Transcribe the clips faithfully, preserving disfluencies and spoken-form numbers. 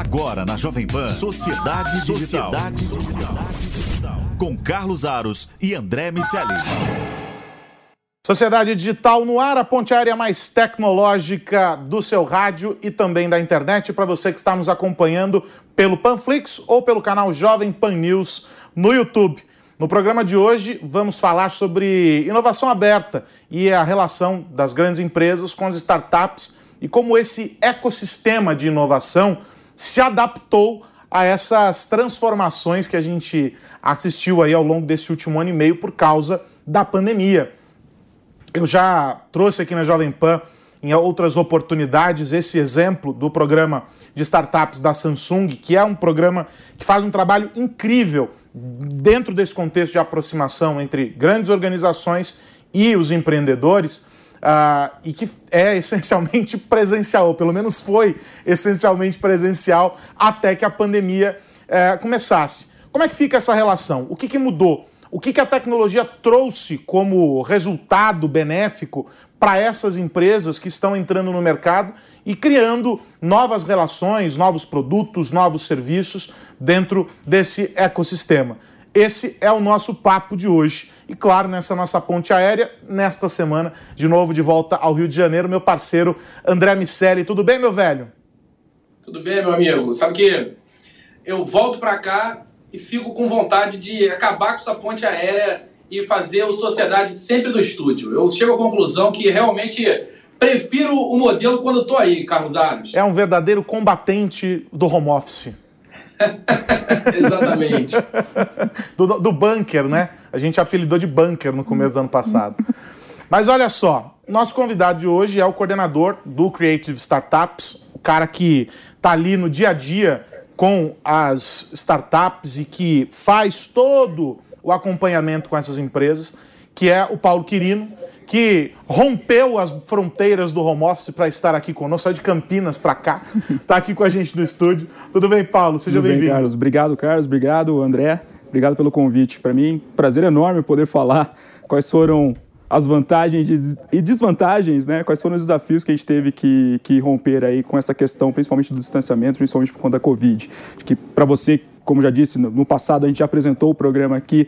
Agora na Jovem Pan, Sociedade Digital. Sociedade Digital. Com Carlos Aros e André Miceli. Sociedade Digital no ar, a ponte aérea mais tecnológica do seu rádio e também da internet. Para você que está nos acompanhando pelo Panflix ou pelo canal Jovem Pan News no YouTube. No programa de hoje, vamos falar sobre inovação aberta e a relação das grandes empresas com as startups e como esse ecossistema de inovação se adaptou a essas transformações que a gente assistiu aí ao longo desse último ano e meio por causa da pandemia. Eu já trouxe aqui na Jovem Pan, em outras oportunidades, esse exemplo do programa de startups da Samsung, que é um programa que faz um trabalho incrível dentro desse contexto de aproximação entre grandes organizações e os empreendedores, uh, e que é essencialmente presencial, ou pelo menos foi essencialmente presencial até que a pandemia uh, começasse. Como é que fica essa relação? O que, que mudou? O que, que a tecnologia trouxe como resultado benéfico para essas empresas que estão entrando no mercado e criando novas relações, novos produtos, novos serviços dentro desse ecossistema? Esse é o nosso papo de hoje. E claro, nessa nossa ponte aérea, nesta semana, de novo de volta ao Rio de Janeiro, meu parceiro André Miceli. Tudo bem, meu velho? Tudo bem, meu amigo. Sabe que eu volto para cá e fico com vontade de acabar com essa ponte aérea e fazer o Sociedade sempre do estúdio. Eu chego à conclusão que realmente prefiro o modelo quando estou aí, Carlos Aros. É um verdadeiro combatente do home office. Exatamente. Do, do bunker, né? A gente apelidou de bunker no começo do ano passado. Mas olha só, nosso convidado de hoje é o coordenador do Creative Startups, o cara que está ali no dia a dia com as startups e que faz todo o acompanhamento com essas empresas, que é o Paulo Quirino, que rompeu as fronteiras do home office para estar aqui conosco, saiu de Campinas para cá, está aqui com a gente no estúdio. Tudo bem, Paulo? Seja bem-vindo. Bem, Carlos. Obrigado, Carlos. Obrigado, André. Obrigado pelo convite. Para mim, prazer enorme poder falar quais foram as vantagens e desvantagens, né? Quais foram os desafios que a gente teve que, que romper aí com essa questão, principalmente do distanciamento, principalmente por conta da Covid. Acho que para você, como já disse, no passado a gente já apresentou o programa aqui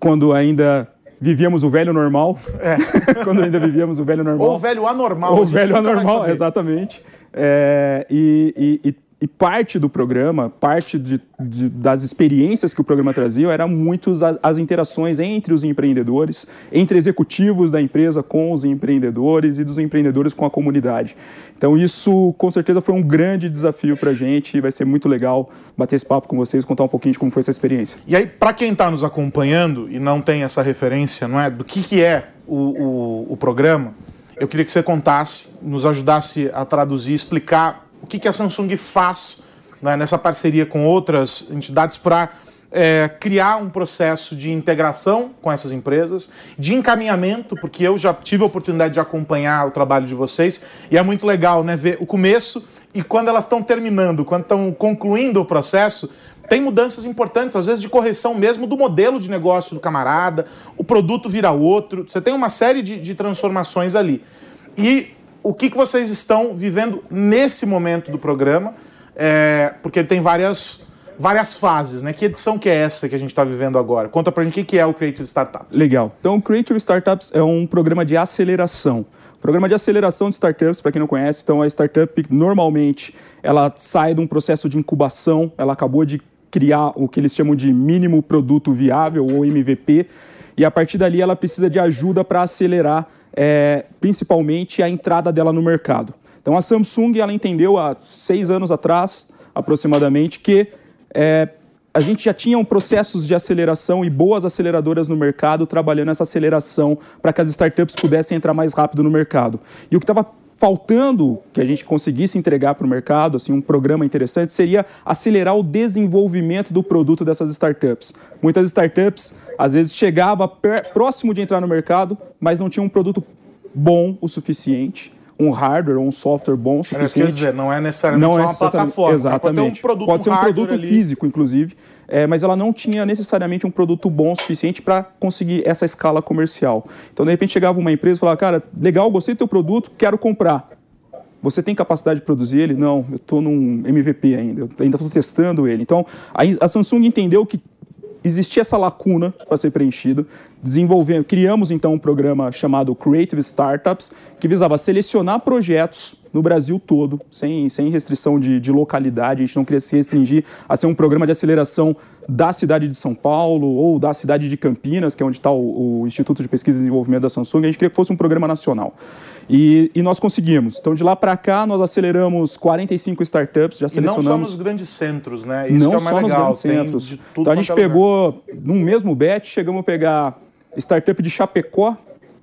quando ainda vivíamos o velho normal. É. Quando ainda vivíamos o velho normal. Ou o velho anormal. Ou o velho anormal, exatamente. É, e... e, e E parte do programa, parte de, de, das experiências que o programa trazia eram muitas as interações entre os empreendedores, entre executivos da empresa com os empreendedores e dos empreendedores com a comunidade. Então isso, com certeza, foi um grande desafio para a gente e vai ser muito legal bater esse papo com vocês, contar um pouquinho de como foi essa experiência. E aí, para quem está nos acompanhando e não tem essa referência, não é, do que, que é o, o, o programa, eu queria que você contasse, nos ajudasse a traduzir, explicar o que a Samsung faz, né, nessa parceria com outras entidades para é, criar um processo de integração com essas empresas, de encaminhamento, porque eu já tive a oportunidade de acompanhar o trabalho de vocês e é muito legal, né, ver o começo e quando elas estão terminando, quando estão concluindo o processo, tem mudanças importantes, às vezes de correção mesmo do modelo de negócio do camarada, o produto vira outro, você tem uma série de, de transformações ali. E o que, que vocês estão vivendo nesse momento do programa? É, porque ele tem várias, várias fases, né? Que edição que é essa que a gente está vivendo agora? Conta pra gente o que, que é o Creative Startups. Legal. Então, o Creative Startups é um programa de aceleração. Programa de aceleração de startups, para quem não conhece. Então, a startup, normalmente, ela sai de um processo de incubação. Ela acabou de criar o que eles chamam de mínimo produto viável, ou M V P. E, a partir dali, ela precisa de ajuda para acelerar É, principalmente a entrada dela no mercado. Então, a Samsung, ela entendeu há seis anos atrás, aproximadamente, que é, a gente já tinha um processos de aceleração e boas aceleradoras no mercado trabalhando essa aceleração para que as startups pudessem entrar mais rápido no mercado. E o que estava faltando que a gente conseguisse entregar para o mercado, assim, um programa interessante, seria acelerar o desenvolvimento do produto dessas startups. Muitas startups, às vezes, chegavam próximo de entrar no mercado, mas não tinham um produto bom o suficiente, um hardware ou um software bom o suficiente. Quer dizer, não é necessariamente não só é uma plataforma. Exatamente. Pode ter um produto, pode ser um produto físico, inclusive, é, mas ela não tinha necessariamente um produto bom o suficiente para conseguir essa escala comercial. Então, de repente, chegava uma empresa e falava, cara, legal, gostei do teu produto, quero comprar. Você tem capacidade de produzir ele? Não, eu estou num M V P ainda, eu ainda estou testando ele. Então, a Samsung entendeu que existia essa lacuna para ser preenchida. Desenvolvemos, criamos, então, um programa chamado Creative Startups, que visava selecionar projetos no Brasil todo, sem, sem restrição de, de localidade. A gente não queria se restringir a ser um programa de aceleração da cidade de São Paulo ou da cidade de Campinas, que é onde está o, o Instituto de Pesquisa e Desenvolvimento da Samsung. A gente queria que fosse um programa nacional. E, e nós conseguimos. Então, de lá para cá, nós aceleramos quarenta e cinco startups, já selecionamos... E não só nos grandes centros, né? Isso não que é mais só legal. Nos grandes Tem centros. De tudo então, a gente pegou, lugar. num mesmo batch, chegamos a pegar startup de Chapecó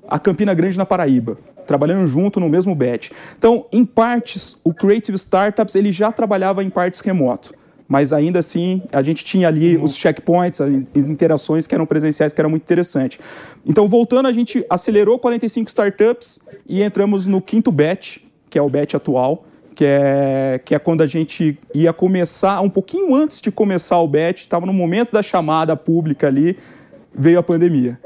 a Campina Grande, na Paraíba, trabalhando junto no mesmo batch. Então, em partes, o Creative Startups ele já trabalhava em partes remoto. Mas ainda assim, a gente tinha ali os checkpoints, as interações que eram presenciais, que era muito interessante. Então, voltando, a gente acelerou quarenta e cinco startups e entramos no quinto batch, que é o batch atual, que é, que é quando a gente ia começar, um pouquinho antes de começar o batch, estava no momento da chamada pública ali, veio a pandemia.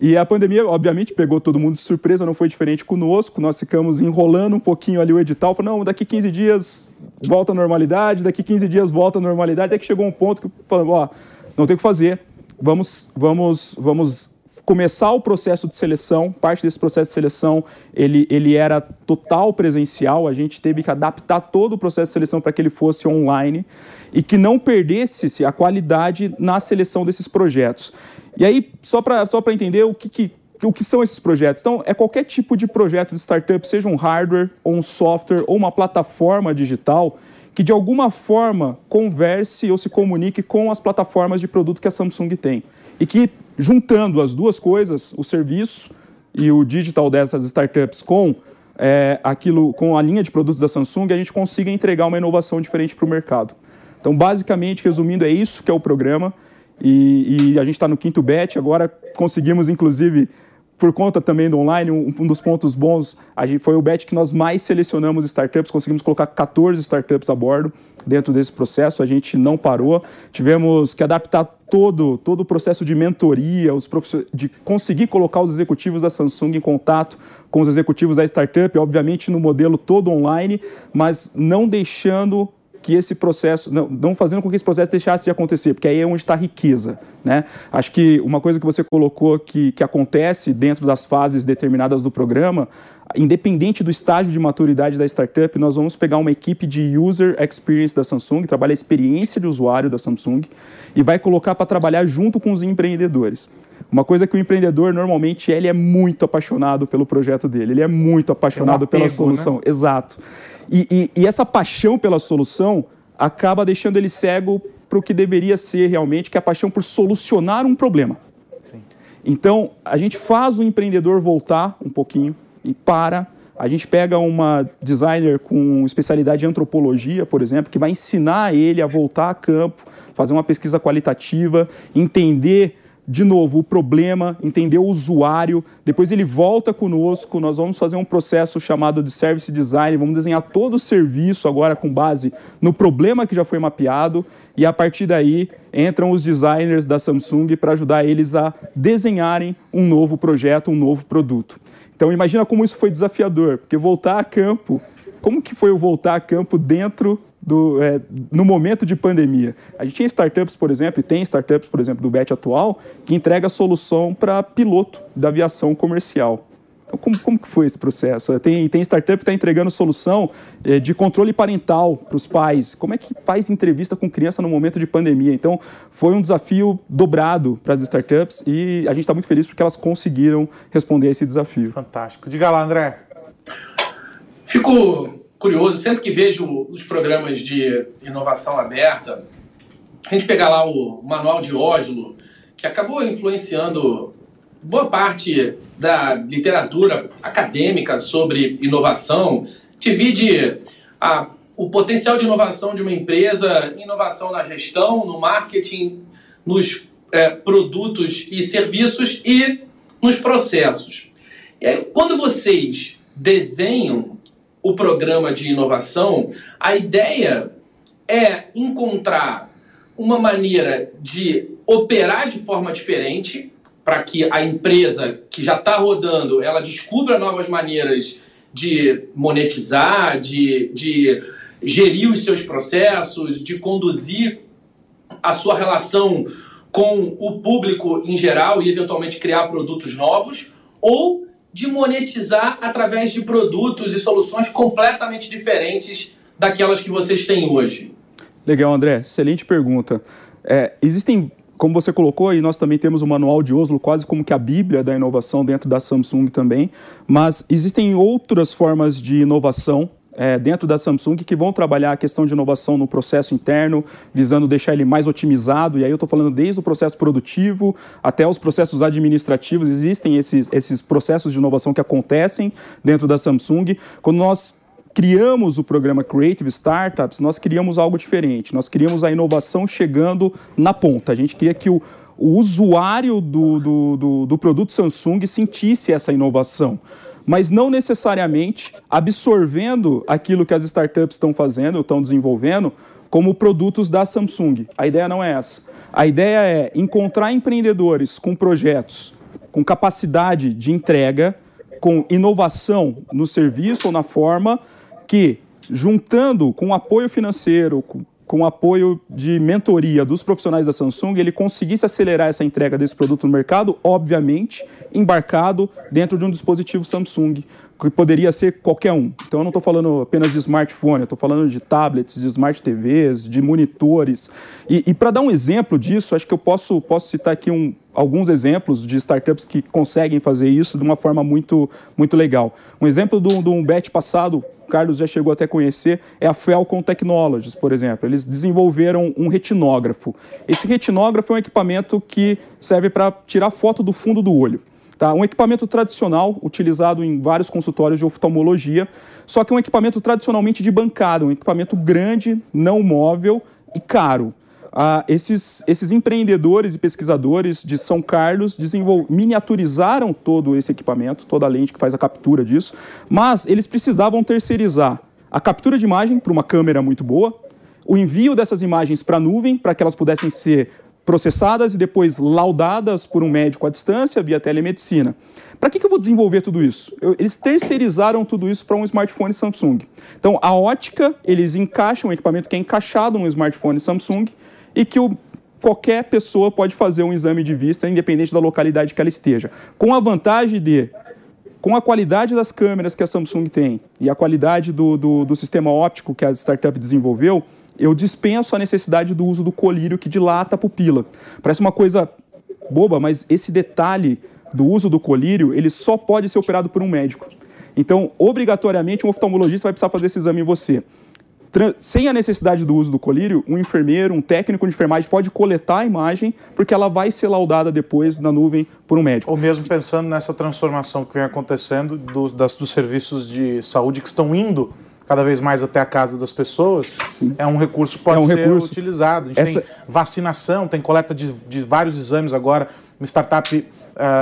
E a pandemia, obviamente, pegou todo mundo de surpresa, não foi diferente conosco. Nós ficamos enrolando um pouquinho ali o edital. Falando, não, daqui quinze dias volta à normalidade, daqui quinze dias volta à normalidade. Até que chegou um ponto que falamos, ó, não tem o que fazer. Vamos, vamos, vamos começar o processo de seleção. Parte desse processo de seleção, ele, ele era total presencial. A gente teve que adaptar todo o processo de seleção para que ele fosse online e que não perdesse-se a qualidade na seleção desses projetos. E aí, só para só para entender o que, que, o que são esses projetos. Então, é qualquer tipo de projeto de startup, seja um hardware, ou um software, ou uma plataforma digital, que de alguma forma converse ou se comunique com as plataformas de produto que a Samsung tem. E que, juntando as duas coisas, o serviço e o digital dessas startups com, é, aquilo, com a linha de produtos da Samsung, a gente consiga entregar uma inovação diferente para o mercado. Então, basicamente, resumindo, é isso que é o programa. E, e a gente está no quinto batch, agora conseguimos, inclusive, por conta também do online, um, um dos pontos bons, a gente, foi o batch que nós mais selecionamos startups, conseguimos colocar quatorze startups a bordo dentro desse processo, a gente não parou, tivemos que adaptar todo, todo o processo de mentoria, os profissionais, de conseguir colocar os executivos da Samsung em contato com os executivos da startup, obviamente no modelo todo online, mas não deixando... que esse processo, não, não fazendo com que esse processo deixasse de acontecer, porque aí é onde está a riqueza, né? Acho que uma coisa que você colocou que, que acontece dentro das fases determinadas do programa, independente do estágio de maturidade da startup, nós vamos pegar uma equipe de User Experience da Samsung, trabalha a experiência de usuário da Samsung, e vai colocar para trabalhar junto com os empreendedores. Uma coisa que o empreendedor, normalmente, ele é muito apaixonado pelo projeto dele, ele é muito apaixonado é um apego, pela solução. Né? Exato. E, e, e essa paixão pela solução acaba deixando ele cego para o que deveria ser realmente, que é a paixão por solucionar um problema. Sim. Então, a gente faz o empreendedor voltar um pouquinho e para. A gente pega uma designer com especialidade em antropologia, por exemplo, que vai ensinar ele a voltar a campo, fazer uma pesquisa qualitativa, entender... de novo, o problema, entender o usuário, depois ele volta conosco, nós vamos fazer um processo chamado de Service Design, vamos desenhar todo o serviço agora com base no problema que já foi mapeado e, a partir daí, entram os designers da Samsung para ajudar eles a desenharem um novo projeto, um novo produto. Então, imagina como isso foi desafiador, porque voltar a campo, como que foi o voltar a campo dentro... Do, é, no momento de pandemia. A gente tinha startups, por exemplo, e tem startups, por exemplo, do batch atual, que entrega solução para piloto da aviação comercial. Então, como, como que foi esse processo? Tem, tem startup que está entregando solução é, de controle parental para os pais. Como é que faz entrevista com criança no momento de pandemia? Então, foi um desafio dobrado para as startups e a gente está muito feliz porque elas conseguiram responder a esse desafio. Fantástico. Diga lá, André. Ficou... curioso, sempre que vejo os programas de inovação aberta, a gente pega lá o Manual de Oslo, que acabou influenciando boa parte da literatura acadêmica sobre inovação, divide a, o potencial de inovação de uma empresa, inovação na gestão, no marketing, nos é, produtos e serviços e nos processos. E aí, quando vocês desenham o programa de inovação, a ideia é encontrar uma maneira de operar de forma diferente para que a empresa que já está rodando, ela descubra novas maneiras de monetizar, de, de gerir os seus processos, de conduzir a sua relação com o público em geral e, eventualmente, criar produtos novos, ou de monetizar através de produtos e soluções completamente diferentes daquelas que vocês têm hoje? Legal, André. Excelente pergunta. É, existem, como você colocou, e nós também temos o Manual de Oslo, quase como que a bíblia da inovação dentro da Samsung também, mas existem outras formas de inovação É, dentro da Samsung, que vão trabalhar a questão de inovação no processo interno, visando deixar ele mais otimizado, e aí eu estou falando desde o processo produtivo até os processos administrativos. Existem esses, esses processos de inovação que acontecem dentro da Samsung. Quando nós criamos o programa Creative Startups, nós criamos algo diferente, nós criamos a inovação chegando na ponta. A gente queria que o o usuário do, do, do, do produto Samsung sentisse essa inovação, mas não necessariamente absorvendo aquilo que as startups estão fazendo, estão desenvolvendo, como produtos da Samsung. A ideia não é essa. A ideia é encontrar empreendedores com projetos, com capacidade de entrega, com inovação no serviço ou na forma, que, juntando com apoio financeiro, com com apoio de mentoria dos profissionais da Samsung, ele conseguisse acelerar essa entrega desse produto no mercado, obviamente, embarcado dentro de um dispositivo Samsung, que poderia ser qualquer um. Então, eu não estou falando apenas de smartphone, eu estou falando de tablets, de smart T Vs, de monitores. E, e para dar um exemplo disso, acho que eu posso, posso citar aqui um, alguns exemplos de startups que conseguem fazer isso de uma forma muito, muito legal. Um exemplo de um batch passado, Carlos já chegou até a conhecer, é a Phelcom Technologies, por exemplo. Eles desenvolveram um retinógrafo. Esse retinógrafo é um equipamento que serve para tirar foto do fundo do olho. Tá? Um equipamento tradicional, utilizado em vários consultórios de oftalmologia, só que é um equipamento tradicionalmente de bancada, um equipamento grande, não móvel e caro. Ah, esses, esses empreendedores e pesquisadores de São Carlos desenvol... miniaturizaram todo esse equipamento, toda a lente que faz a captura disso, mas eles precisavam terceirizar a captura de imagem para uma câmera muito boa, o envio dessas imagens para a nuvem, para que elas pudessem ser processadas e depois laudadas por um médico à distância via telemedicina. Para que, que eu vou desenvolver tudo isso? Eu, eles terceirizaram tudo isso para um smartphone Samsung. Então, a ótica, eles encaixam um equipamento que é encaixado num smartphone Samsung, e que o, qualquer pessoa pode fazer um exame de vista, independente da localidade que ela esteja. Com a vantagem de, com a qualidade das câmeras que a Samsung tem e a qualidade do, do, do sistema óptico que a startup desenvolveu, eu dispenso a necessidade do uso do colírio que dilata a pupila. Parece uma coisa boba, mas esse detalhe do uso do colírio, ele só pode ser operado por um médico. Então, obrigatoriamente, um oftalmologista vai precisar fazer esse exame em você. Sem a necessidade do uso do colírio, um enfermeiro, um técnico de enfermagem pode coletar a imagem, porque ela vai ser laudada depois na nuvem por um médico. Ou mesmo pensando nessa transformação que vem acontecendo dos, das, dos serviços de saúde que estão indo cada vez mais até a casa das pessoas. Sim. É um recurso que pode é um ser recurso. utilizado. A gente Essa... tem vacinação, tem coleta de, de vários exames agora. Uma startup uh,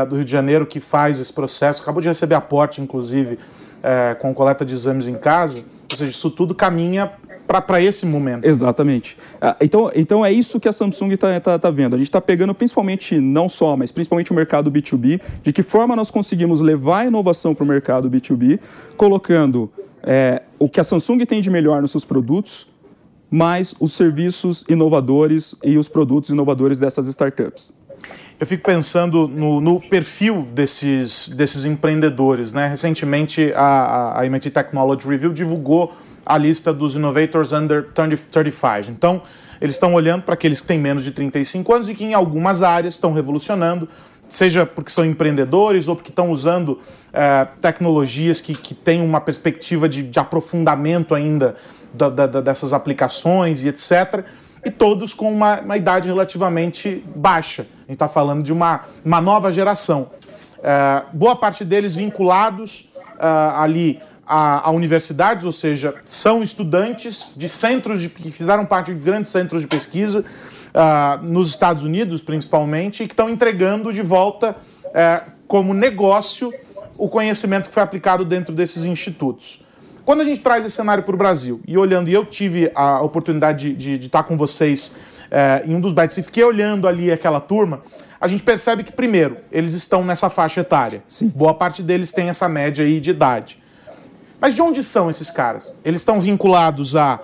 do Rio de Janeiro que faz esse processo, acabou de receber aporte, inclusive, uh, com coleta de exames em casa. Ou seja, isso tudo caminha para esse momento. Exatamente. Então, então é isso que a Samsung está tá, tá vendo. A gente está pegando principalmente, não só, mas principalmente o mercado B dois B, de que forma nós conseguimos levar a inovação para o mercado B dois B, colocando é, o que a Samsung tem de melhor nos seus produtos, mais os serviços inovadores e os produtos inovadores dessas startups. Eu fico pensando no, no perfil desses, desses empreendedores, né? Recentemente, a, a M I T Technology Review divulgou a lista dos Innovators Under trinta e cinco. Então, eles estão olhando para aqueles que têm menos de trinta e cinco anos e que em algumas áreas estão revolucionando, seja porque são empreendedores ou porque estão usando eh, tecnologias que, que têm uma perspectiva de, de aprofundamento ainda da, da, dessas aplicações e etcétera, e todos com uma, uma idade relativamente baixa. A gente está falando de uma, uma nova geração. É, boa parte deles vinculados é, ali a, a universidades, ou seja, são estudantes de centros de, que fizeram parte de grandes centros de pesquisa é, nos Estados Unidos, principalmente, e que estão entregando de volta é, como negócio o conhecimento que foi aplicado dentro desses institutos. Quando a gente traz esse cenário para o Brasil, e olhando, e eu tive a oportunidade de, de, de estar com vocês é, em um dos bytes, e fiquei olhando ali aquela turma, a gente percebe que, primeiro, eles estão nessa faixa etária. Sim. Boa parte deles tem essa média aí de idade. Mas de onde são esses caras? Eles estão vinculados a,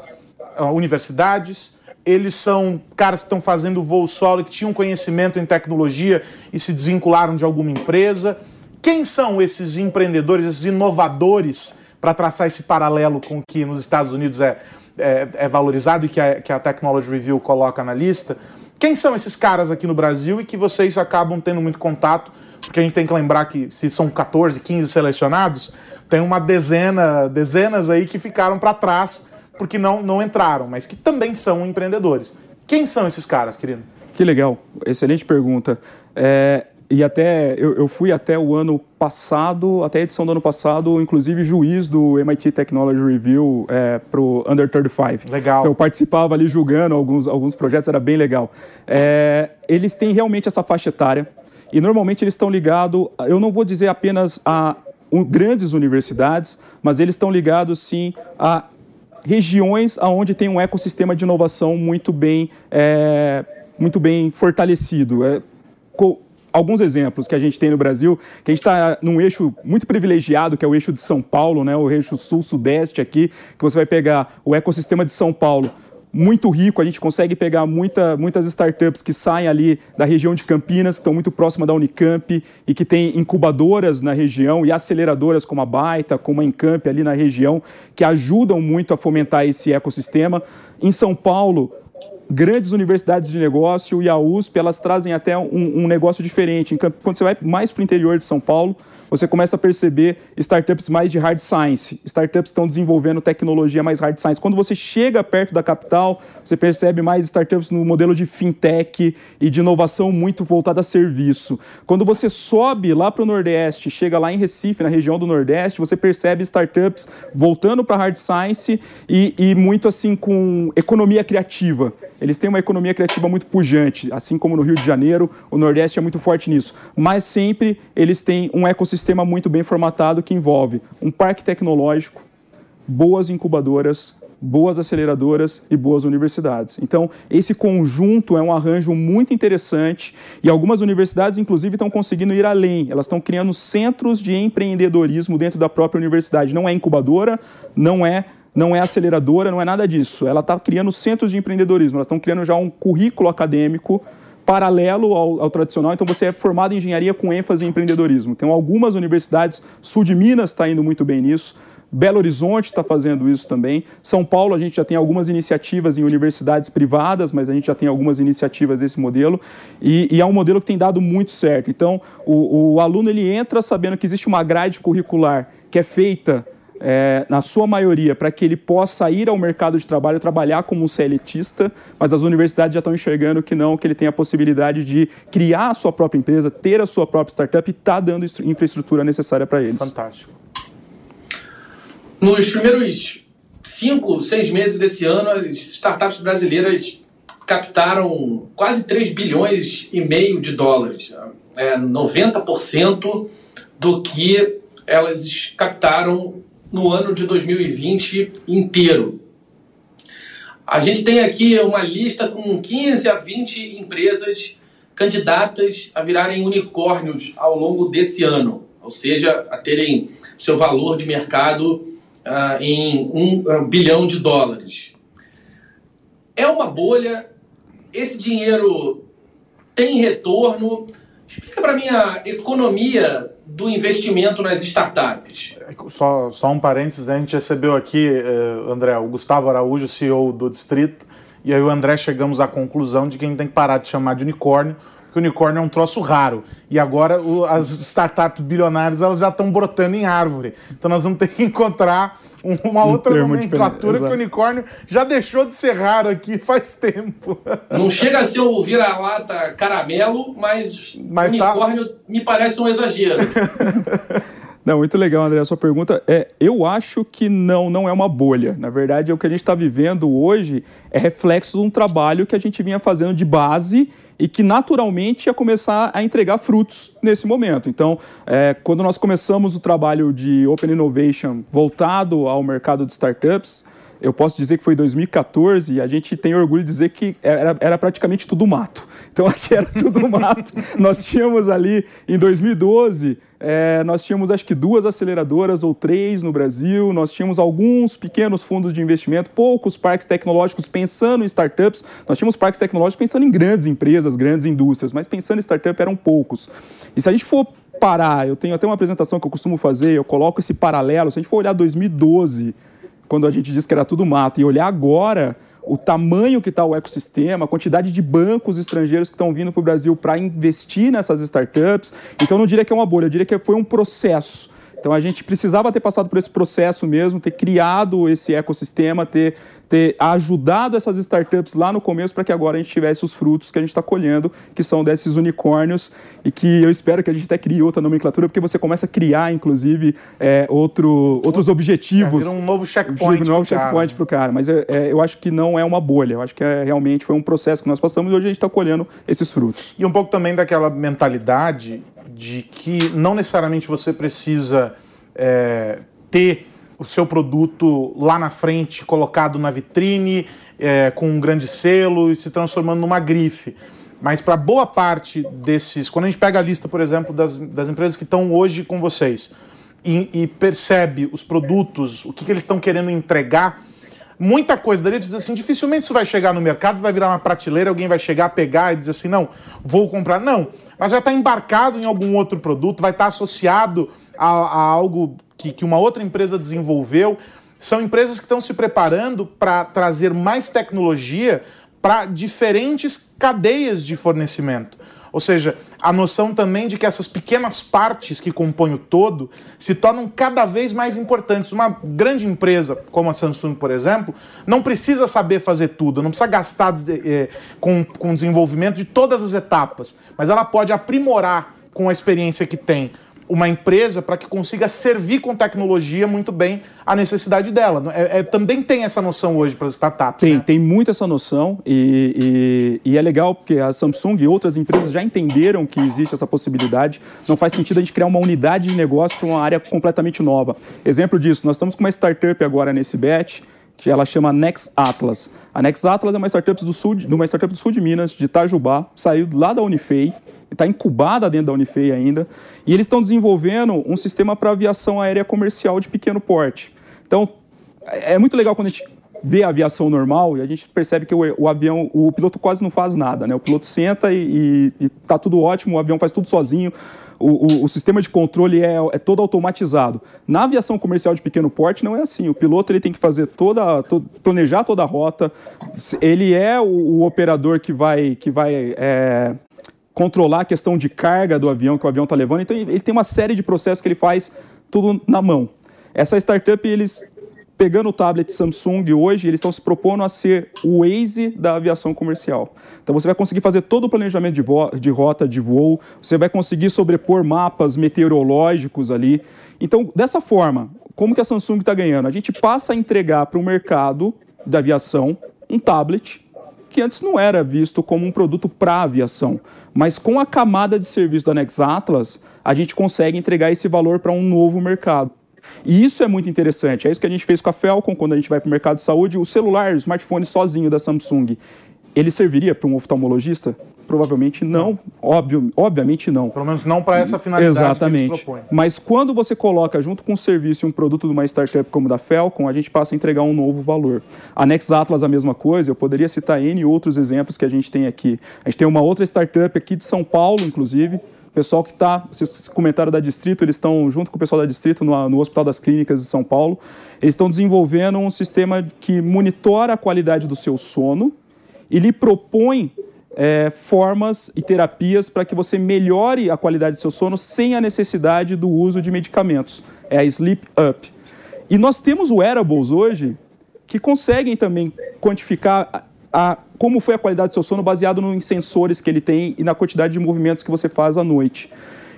a universidades, eles são caras que estão fazendo voo solo, que tinham conhecimento em tecnologia e se desvincularam de alguma empresa. Quem são esses empreendedores, esses inovadores, para traçar esse paralelo com o que nos Estados Unidos é, é, é valorizado e que a, que a Technology Review coloca na lista? Quem são esses caras aqui no Brasil e que vocês acabam tendo muito contato? Porque a gente tem que lembrar que se são quatorze, quinze selecionados, tem uma dezena, dezenas aí que ficaram para trás porque não, não entraram, mas que também são empreendedores. Quem são esses caras, querido? Que legal, excelente pergunta. É, e até eu, eu fui até o ano passado, até a edição do ano passado, inclusive juiz do M I T Technology Review é, para o Under trinta e cinco. Legal. Então, eu participava ali julgando alguns, alguns projetos, era bem legal. É, eles têm realmente essa faixa etária. E, normalmente, eles estão ligados, eu não vou dizer apenas a um, grandes universidades, mas eles estão ligados, sim, a regiões onde tem um ecossistema de inovação muito bem, é, muito bem fortalecido. É, co- Alguns exemplos que a gente tem no Brasil, que a gente está num eixo muito privilegiado, que é o eixo de São Paulo, né? O eixo sul-sudeste aqui, que você vai pegar o ecossistema de São Paulo, muito rico, a gente consegue pegar muita, muitas startups que saem ali da região de Campinas, que estão muito próxima da Unicamp e que tem incubadoras na região e aceleradoras como a Baita, como a Encamp ali na região, que ajudam muito a fomentar esse ecossistema. Em São Paulo, grandes universidades de negócio e a U S P, elas trazem até um, um negócio diferente. Quando você vai mais para o interior de São Paulo, você começa a perceber startups mais de hard science. Startups estão desenvolvendo tecnologia mais hard science. Quando você chega perto da capital, você percebe mais startups no modelo de fintech e de inovação muito voltada a serviço. Quando você sobe lá para o Nordeste, chega lá em Recife, na região do Nordeste, você percebe startups voltando para hard science e, e muito assim com economia criativa. Eles têm uma economia criativa muito pujante, assim como no Rio de Janeiro, o Nordeste é muito forte nisso. Mas sempre eles têm um ecossistema muito bem formatado que envolve um parque tecnológico, boas incubadoras, boas aceleradoras e boas universidades. Então, esse conjunto é um arranjo muito interessante e algumas universidades, inclusive, estão conseguindo ir além. Elas estão criando centros de empreendedorismo dentro da própria universidade. Não é incubadora, não é... Não é aceleradora, não é nada disso. Ela está criando centros de empreendedorismo. Elas estão criando já um currículo acadêmico paralelo ao, ao tradicional. Então, você é formado em engenharia com ênfase em empreendedorismo. Então, algumas universidades, sul de Minas está indo muito bem nisso. Belo Horizonte está fazendo isso também. São Paulo, a gente já tem algumas iniciativas em universidades privadas, mas a gente já tem algumas iniciativas desse modelo. E, e é um modelo que tem dado muito certo. Então, o, o aluno ele entra sabendo que existe uma grade curricular que é feita... É, na sua maioria, para que ele possa ir ao mercado de trabalho, trabalhar como um celetista, mas as universidades já estão enxergando que não, que ele tem a possibilidade de criar a sua própria empresa, ter a sua própria startup e está dando infraestrutura necessária para eles. Fantástico. Nos primeiros cinco, seis meses desse ano, as startups brasileiras captaram quase três bilhões e meio de dólares. É, noventa por cento do que elas captaram no ano de dois mil e vinte inteiro. A gente tem aqui uma lista com quinze a vinte empresas candidatas a virarem unicórnios ao longo desse ano, ou seja, a terem seu valor de mercado ah, em um bilhão de dólares. É uma bolha, esse dinheiro tem retorno. Explica para mim a economia do investimento nas startups. Só, só um parênteses, né? A gente recebeu aqui, eh, André, o Gustavo Araújo, C E O do Distrito, e aí o André chegamos à conclusão de que a gente tem que parar de chamar de unicórnio, porque o unicórnio é um troço raro. E agora o, as startups bilionárias elas já estão brotando em árvore. Então nós vamos ter que encontrar uma outra um nomenclatura, que o unicórnio já deixou de ser raro aqui faz tempo. Não chega a ser o vira-lata caramelo, mas, mas unicórnio tá... me parece um exagero. Não, muito legal, André, a sua pergunta. É, eu acho que não, não é uma bolha. Na verdade, o que a gente está vivendo hoje é reflexo de um trabalho que a gente vinha fazendo de base e que naturalmente ia começar a entregar frutos nesse momento. Então, é, quando nós começamos o trabalho de Open Innovation voltado ao mercado de startups, eu posso dizer que foi em dois mil e quatorze e a gente tem orgulho de dizer que era, era praticamente tudo mato. Então, aqui era tudo mato. Nós tínhamos ali, em dois mil e doze... É, nós tínhamos acho que duas aceleradoras ou três no Brasil, nós tínhamos alguns pequenos fundos de investimento, poucos parques tecnológicos pensando em startups, nós tínhamos parques tecnológicos pensando em grandes empresas, grandes indústrias, mas pensando em startup eram poucos. E se a gente for parar, eu tenho até uma apresentação que eu costumo fazer, eu coloco esse paralelo, se a gente for olhar dois mil e doze, quando a gente disse que era tudo mato, e olhar agora o tamanho que está o ecossistema, a quantidade de bancos estrangeiros que estão vindo para o Brasil para investir nessas startups. Então, não diria que é uma bolha, eu diria que foi um processo. Então, a gente precisava ter passado por esse processo mesmo, ter criado esse ecossistema, ter, ter ajudado essas startups lá no começo para que agora a gente tivesse os frutos que a gente está colhendo, que são desses unicórnios, e que eu espero que a gente até crie outra nomenclatura, porque você começa a criar, inclusive, é, outro, outros objetivos. É, vira um novo checkpoint. Um novo checkpoint para o cara. Mas é, é, eu acho que não é uma bolha, eu acho que é, realmente foi um processo que nós passamos e hoje a gente está colhendo esses frutos. E um pouco também daquela mentalidade de que não necessariamente você precisa é, ter o seu produto lá na frente, colocado na vitrine, é, com um grande selo e se transformando numa grife. Mas para boa parte desses... Quando a gente pega a lista, por exemplo, das, das empresas que estão hoje com vocês e, e percebe os produtos, o que, que eles estão querendo entregar, muita coisa dali, assim, dificilmente isso vai chegar no mercado, vai virar uma prateleira, alguém vai chegar, pegar e dizer assim, não, vou comprar. Não, mas vai estar embarcado em algum outro produto, vai estar associado a, a algo que, que uma outra empresa desenvolveu. São empresas que estão se preparando para trazer mais tecnologia para diferentes cadeias de fornecimento. Ou seja, a noção também de que essas pequenas partes que compõem o todo se tornam cada vez mais importantes. Uma grande empresa como a Samsung, por exemplo, não precisa saber fazer tudo, não precisa gastar eh, com, com o desenvolvimento de todas as etapas, mas ela pode aprimorar com a experiência que tem uma empresa para que consiga servir com tecnologia muito bem a necessidade dela. É, é, também tem essa noção hoje para as startups, Tem, né? tem muito essa noção e, e, e é legal porque a Samsung e outras empresas já entenderam que existe essa possibilidade. Não faz sentido a gente criar uma unidade de negócio para uma área completamente nova. Exemplo disso, nós estamos com uma startup agora nesse batch, que ela chama Nexatlas. A Nexatlas é uma startup do sul de, uma startup do sul de Minas, de Itajubá, saiu lá da Unifei, está incubada dentro da Unifei ainda, e eles estão desenvolvendo um sistema para aviação aérea comercial de pequeno porte. Então, é muito legal quando a gente vê a aviação normal e a gente percebe que o, o avião, o piloto quase não faz nada, né? O piloto senta e está tudo ótimo, o avião faz tudo sozinho, o, o, o sistema de controle é, é todo automatizado. Na aviação comercial de pequeno porte não é assim, o piloto ele tem que fazer toda, todo, planejar toda a rota, ele é o, o operador que vai... Que vai é, controlar a questão de carga do avião que o avião está levando. Então, ele tem uma série de processos que ele faz tudo na mão. Essa startup, eles, pegando o tablet Samsung hoje, eles estão se propondo a ser o Waze da aviação comercial. Então, você vai conseguir fazer todo o planejamento de, vo- de rota, de voo, você vai conseguir sobrepor mapas meteorológicos ali. Então, dessa forma, como que a Samsung está ganhando? A gente passa a entregar para o mercado da aviação um tablet que antes não era visto como um produto para aviação, mas com a camada de serviço da Nexatlas, a gente consegue entregar esse valor para um novo mercado. E isso é muito interessante, é isso que a gente fez com a Phelcom, quando a gente vai para o mercado de saúde, o celular, o smartphone sozinho da Samsung, ele serviria para um oftalmologista? Provavelmente não, Óbvio, obviamente não. Pelo menos não para essa finalidade. Exatamente. Que eles propõem. Mas quando você coloca junto com um serviço e um produto de uma startup como da Phelcom, a gente passa a entregar um novo valor. A Nexatlas, a mesma coisa, eu poderia citar N outros exemplos que a gente tem aqui. A gente tem uma outra startup aqui de São Paulo, inclusive, pessoal que está, vocês comentaram da Distrito, eles estão junto com o pessoal da Distrito no, no Hospital das Clínicas de São Paulo, eles estão desenvolvendo um sistema que monitora a qualidade do seu sono e lhe propõe É, formas e terapias para que você melhore a qualidade do seu sono sem a necessidade do uso de medicamentos. É a Sleep Up. E nós temos wearables hoje que conseguem também quantificar a, a, como foi a qualidade do seu sono baseado nos sensores que ele tem e na quantidade de movimentos que você faz à noite.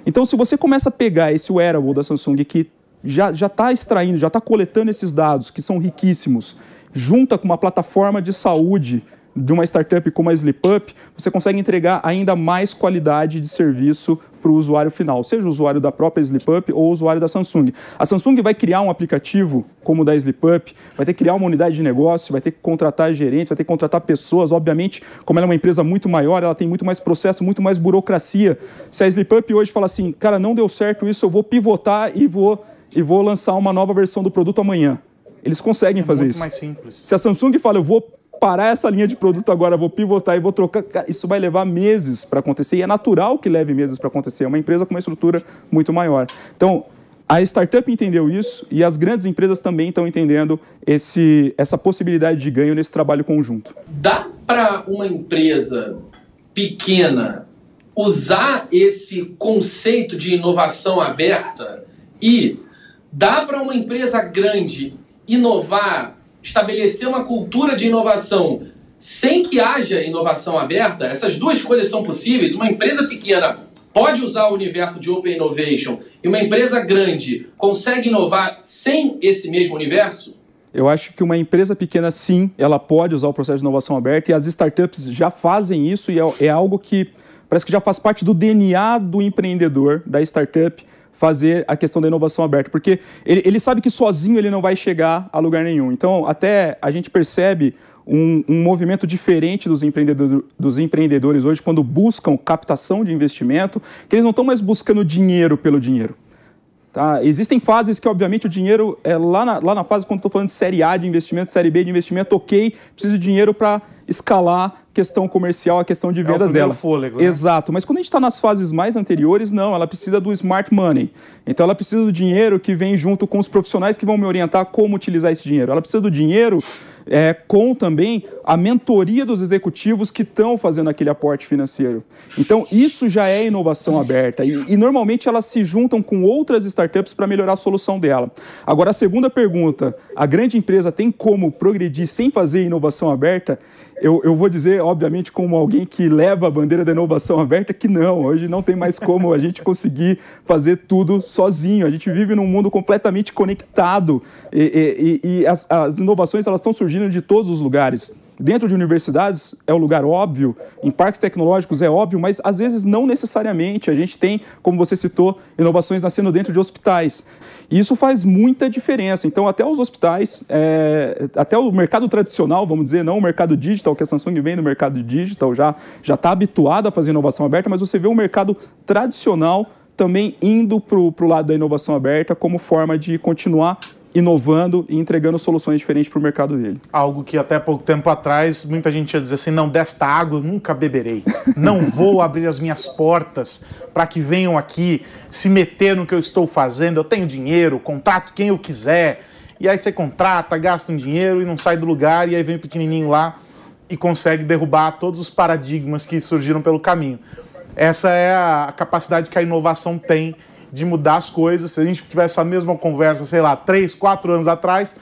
Então, se você começa a pegar esse wearable da Samsung que já já está extraindo, já está coletando esses dados que são riquíssimos, junta com uma plataforma de saúde de uma startup como a Sleep Up, você consegue entregar ainda mais qualidade de serviço para o usuário final, seja o usuário da própria Sleep Up ou o usuário da Samsung. A Samsung vai criar um aplicativo como o da Sleep Up, vai ter que criar uma unidade de negócio, vai ter que contratar gerentes, vai ter que contratar pessoas. Obviamente, como ela é uma empresa muito maior, ela tem muito mais processo, muito mais burocracia. Se a Sleep Up hoje fala assim, cara, não deu certo isso, eu vou pivotar e vou, e vou lançar uma nova versão do produto amanhã. Eles conseguem fazer isso. É muito mais simples. Se a Samsung fala, eu vou parar essa linha de produto agora, vou pivotar e vou trocar, isso vai levar meses para acontecer, e é natural que leve meses para acontecer, é uma empresa com uma estrutura muito maior. Então, a startup entendeu isso e as grandes empresas também estão entendendo esse, essa possibilidade de ganho nesse trabalho conjunto. Dá para uma empresa pequena usar esse conceito de inovação aberta e dá para uma empresa grande inovar, estabelecer uma cultura de inovação sem que haja inovação aberta? Essas duas coisas são possíveis. Uma empresa pequena pode usar o universo de Open Innovation e uma empresa grande consegue inovar sem esse mesmo universo? Eu acho que uma empresa pequena, sim, ela pode usar o processo de inovação aberta, e as startups já fazem isso, e é algo que parece que já faz parte do D N A do empreendedor, da startup, fazer a questão da inovação aberta, porque ele, ele sabe que sozinho ele não vai chegar a lugar nenhum. Então, até a gente percebe um, um movimento diferente dos, empreendedor, dos empreendedores hoje, quando buscam captação de investimento, que eles não estão mais buscando dinheiro pelo dinheiro. Tá? Existem fases que, obviamente, o dinheiro, é lá, na, lá na fase, quando estou falando de série A de investimento, série B de investimento, ok, preciso de dinheiro para escalar a questão comercial, a questão de vendas dela. É o primeiro fôlego, né? Exato, mas quando a gente está nas fases mais anteriores, não, ela precisa do smart money. Então ela precisa do dinheiro que vem junto com os profissionais que vão me orientar como utilizar esse dinheiro. Ela precisa do dinheiro é, com também a mentoria dos executivos que estão fazendo aquele aporte financeiro. Então isso já é inovação aberta e, e normalmente elas se juntam com outras startups para melhorar a solução dela. Agora a segunda pergunta, a grande empresa tem como progredir sem fazer inovação aberta? Eu, eu vou dizer, obviamente, como alguém que leva a bandeira da inovação aberta, que não. Hoje não tem mais como a gente conseguir fazer tudo sozinho. A gente vive num mundo completamente conectado e, e, e as, as inovações elas estão surgindo de todos os lugares. Dentro de universidades é o lugar óbvio, em parques tecnológicos é óbvio, mas às vezes não necessariamente. A gente tem, como você citou, inovações nascendo dentro de hospitais. E isso faz muita diferença. Então, até os hospitais, é, até o mercado tradicional, vamos dizer, não o mercado digital, que a Samsung vem do mercado digital, já já está habituada a fazer inovação aberta, mas você vê o mercado tradicional também indo para o lado da inovação aberta como forma de continuar inovando e entregando soluções diferentes para o mercado dele. Algo que até pouco tempo atrás muita gente ia dizer assim, não, desta água eu nunca beberei, não vou abrir as minhas portas para que venham aqui se meter no que eu estou fazendo, eu tenho dinheiro, contrato quem eu quiser, e aí você contrata, gasta um dinheiro e não sai do lugar, e aí vem o pequenininho lá e consegue derrubar todos os paradigmas que surgiram pelo caminho. Essa é a capacidade que a inovação tem de mudar as coisas. Se a gente tivesse a mesma conversa, sei lá, três, quatro anos atrás,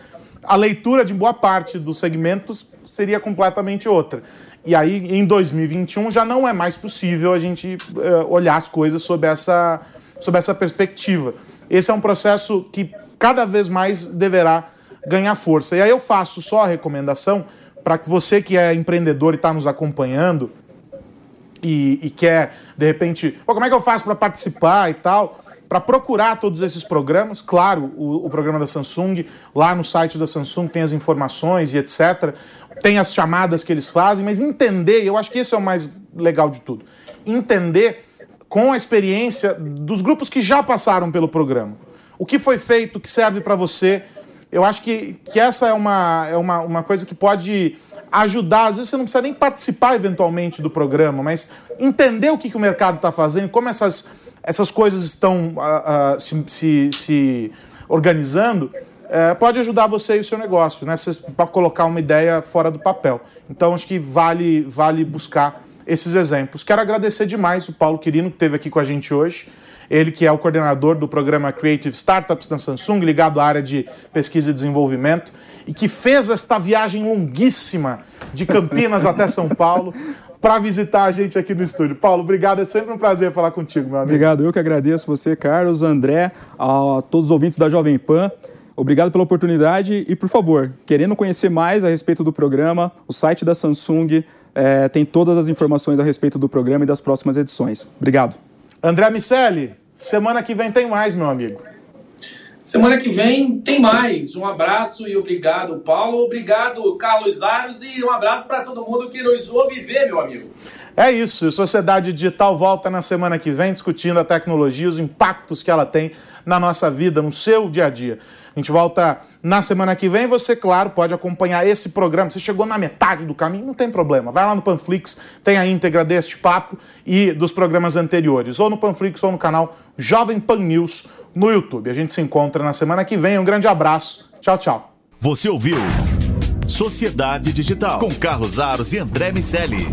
a leitura de boa parte dos segmentos seria completamente outra. E aí, em dois mil e vinte e um, já não é mais possível a gente uh, olhar as coisas sob essa, sob essa perspectiva. Esse é um processo que cada vez mais deverá ganhar força. E aí eu faço só a recomendação para que você que é empreendedor e está nos acompanhando e, e quer, de repente, pô, como é que eu faço para participar e tal, para procurar todos esses programas. Claro, o, o programa da Samsung, lá no site da Samsung tem as informações e etcétera. Tem as chamadas que eles fazem, mas entender, eu acho que esse é o mais legal de tudo, entender com a experiência dos grupos que já passaram pelo programa. O que foi feito, o que serve para você. Eu acho que, que essa é, uma, é uma, uma coisa que pode ajudar. Às vezes você não precisa nem participar eventualmente do programa, mas entender o que, que o mercado está fazendo, como essas... essas coisas estão uh, uh, se, se, se organizando, uh, pode ajudar você e o seu negócio, né? Para colocar uma ideia fora do papel. Então, acho que vale, vale buscar esses exemplos. Quero agradecer demais o Paulo Quirino, que esteve aqui com a gente hoje. Ele que é o coordenador do programa Creative Startups da Samsung, ligado à área de pesquisa e desenvolvimento, e que fez esta viagem longuíssima de Campinas até São Paulo, para visitar a gente aqui no estúdio. Paulo, obrigado, é sempre um prazer falar contigo, meu amigo. Obrigado, eu que agradeço você, Carlos, André, a todos os ouvintes da Jovem Pan. Obrigado pela oportunidade e, por favor, querendo conhecer mais a respeito do programa, o site da Samsung é, tem todas as informações a respeito do programa e das próximas edições. Obrigado. André Miceli, semana que vem tem mais, meu amigo. Semana que vem tem mais. Um abraço e obrigado, Paulo. Obrigado, Carlos Aros. E um abraço para todo mundo que nos ouve e vê, meu amigo. É isso. Sociedade Digital volta na semana que vem discutindo a tecnologia, os impactos que ela tem na nossa vida, no seu dia a dia. A gente volta na semana que vem. Você, claro, pode acompanhar esse programa. Você chegou na metade do caminho, não tem problema. Vai lá no Panflix, tem a íntegra deste papo e dos programas anteriores. Ou no Panflix ou no canal Jovem Pan News no YouTube. A gente se encontra na semana que vem. Um grande abraço. Tchau, tchau. Você ouviu Sociedade Digital com Carlos Aros e André Miceli.